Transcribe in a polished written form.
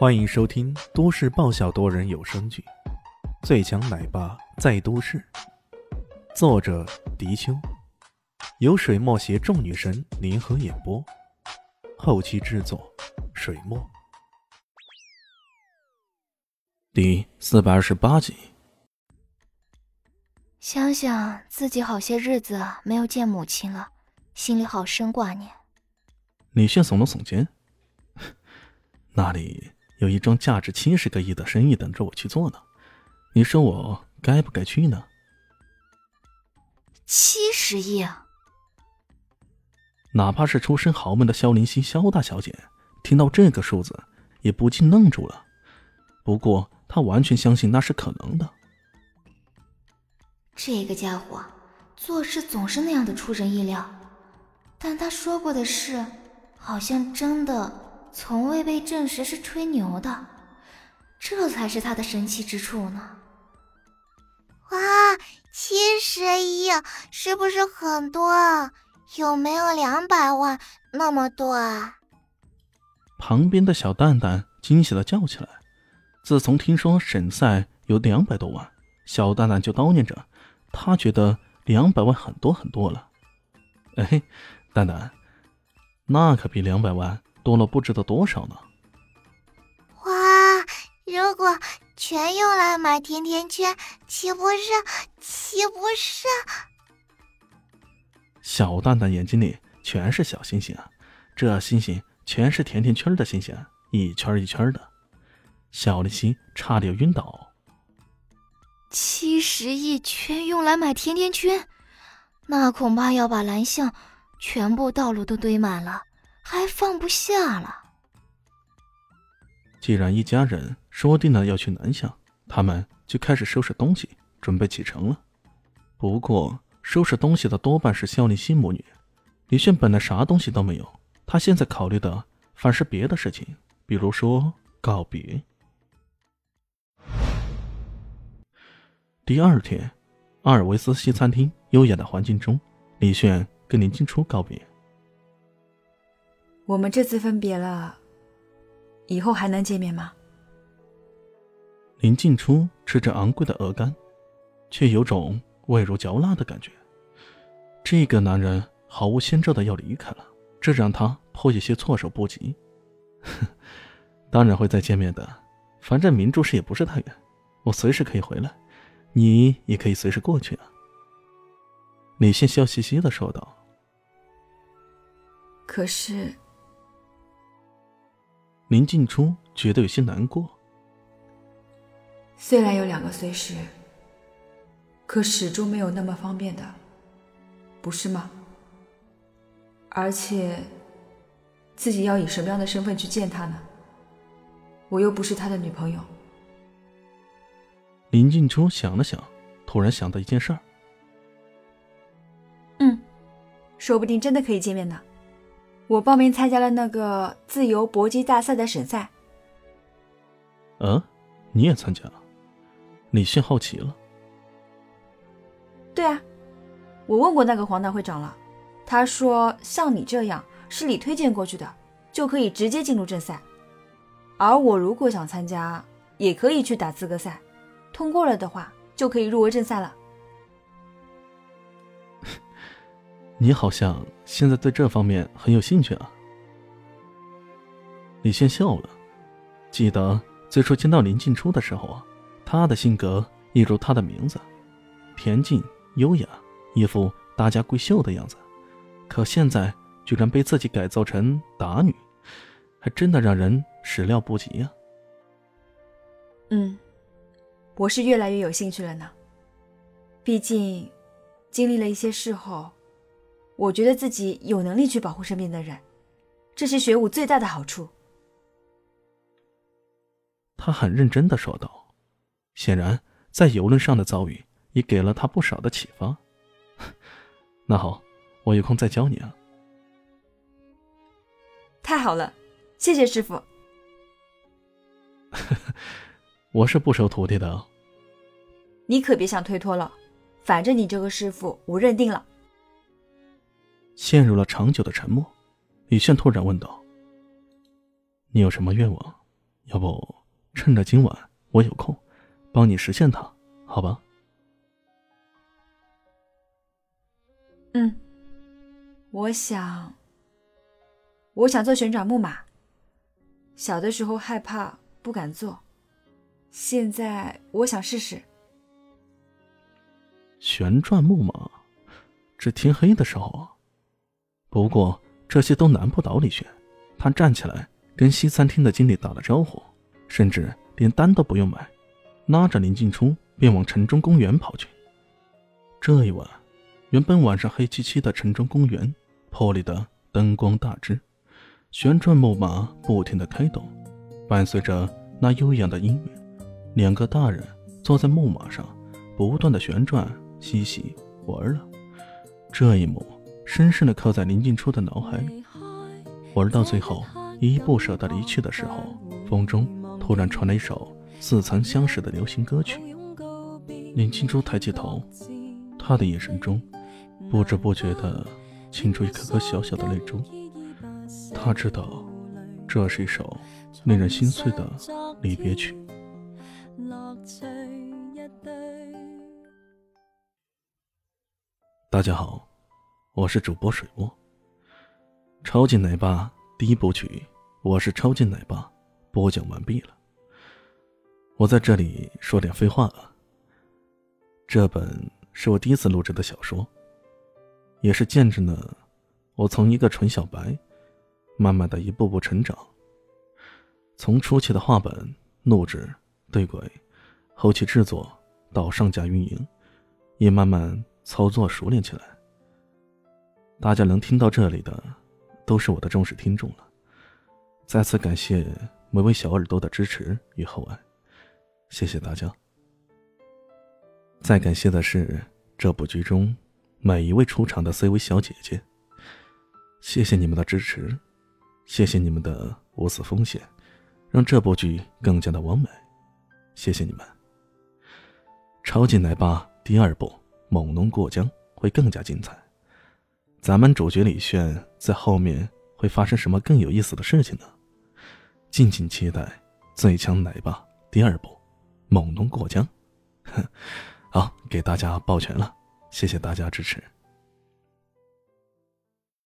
欢迎收听都市爆笑多人有声剧《最强奶爸在都市》，作者迪秋，由水墨携众女神联合演播，后期制作水墨。第428集。想想自己好些日子没有见母亲了，心里好生挂念。李炫耸了耸肩，那里有一桩价值70个亿的生意等着我去做呢，你说我该不该去呢？70亿啊！哪怕是出身豪门的萧林熙萧大小姐听到这个数字也不禁愣住了，不过她完全相信那是可能的。这个家伙做事总是那样的出人意料，但他说过的事好像真的从未被证实是吹牛的，这才是他的神奇之处呢。哇，70亿是不是很多啊？有没有200万那么多啊？旁边的小蛋蛋惊喜地叫起来。自从听说沈赛有200多万，小蛋蛋就叨念着，他觉得200万很多很多了。哎，蛋蛋，那可比200万多了不知道多少呢。哇，如果全用来买甜甜圈，岂不是？小蛋蛋眼睛里全是小星星啊，这星星全是甜甜圈的星星，一圈一圈的。小林夕差点晕倒。70亿全用来买甜甜圈，那恐怕要把蓝巷全部道路都堆满了，还放不下了。既然一家人说定了要去南巷，他们就开始收拾东西，准备启程了。不过收拾东西的多半是萧林熙母女，李炫本来啥东西都没有，他现在考虑的反是别的事情，比如说告别。第二天，阿尔维斯西餐厅优雅的环境中，李炫跟林静初告别。我们这次分别了，以后还能见面吗？林静初吃着昂贵的鹅肝，却有种味如嚼蜡的感觉。这个男人毫无先兆的要离开了，这让他颇有些措手不及。当然会再见面的，反正名著市也不是太远，我随时可以回来，你也可以随时过去啊。李现笑嘻嘻地说道。可是林静初觉得有些难过，虽然有2个随时，可始终没有那么方便的，不是吗？而且自己要以什么样的身份去见他呢？我又不是他的女朋友。林静初想了想，突然想到一件事儿。说不定真的可以见面呢。我报名参加了那个自由搏击大赛的省赛。你也参加了？李迅好奇了。对啊，我问过那个黄大会长了，他说像你这样市里推荐过去的，就可以直接进入正赛。而我如果想参加，也可以去打资格赛，通过了的话，就可以入围正赛了。你好像现在对这方面很有兴趣啊。李炫笑了，记得最初见到林静初的时候啊，她的性格一如她的名字，恬静优雅，一副大家闺秀的样子，可现在居然被自己改造成打女，还真的让人始料不及啊。我是越来越有兴趣了呢，毕竟经历了一些事后，我觉得自己有能力去保护身边的人，这是学武最大的好处。他很认真地说道，显然在游轮上的遭遇也给了他不少的启发。那好，我有空再教你啊。太好了，谢谢师傅。我是不收徒弟的哦。你可别想推脱了，反正你这个师傅我认定了。陷入了长久的沉默，李炫突然问道，你有什么愿望要不趁着今晚我有空，帮你实现它，好吧？嗯，我想做旋转木马。小的时候害怕不敢做，现在我想试试。旋转木马，只天黑的时候啊。不过这些都难不倒李轩。他站起来跟西餐厅的经理打了招呼，甚至连单都不用买，拉着林静初便往城中公园跑去。这一晚，原本晚上黑漆漆的城中公园破例的灯光大支，旋转木马不停地开动，伴随着那悠扬的音乐，两个大人坐在木马上不断地旋转嬉戏玩了。这一幕深深地刻在林静初的脑海里，玩到最后依依不舍地离去的时候，风中突然传来一首似曾相识的流行歌曲。林静初抬起头，她的眼神中不知不觉地沁出一颗颗小小的泪珠。他知道这是一首令人心碎的离别曲。大家好，我是主播水波。超级奶爸第一部曲我是超级奶爸播讲完毕了。我在这里说点废话啊。这本是我第一次录制的小说，也是见证了我从一个纯小白慢慢的一步步成长，从初期的画本、录制、对轨，后期制作到上架运营，也慢慢操作熟练起来。大家能听到这里的都是我的忠实听众了，再次感谢每位小耳朵的支持与厚爱，谢谢大家。再感谢的是这部剧中每一位出场的 CV 小姐姐，谢谢你们的支持，谢谢你们的无私奉献，让这部剧更加的完美，谢谢你们。超级奶爸第二部猛龙过江会更加精彩，咱们主角李炫在后面会发生什么更有意思的事情呢？敬请期待最强奶爸第二部猛龙过江。好，给大家抱拳了，谢谢大家支持。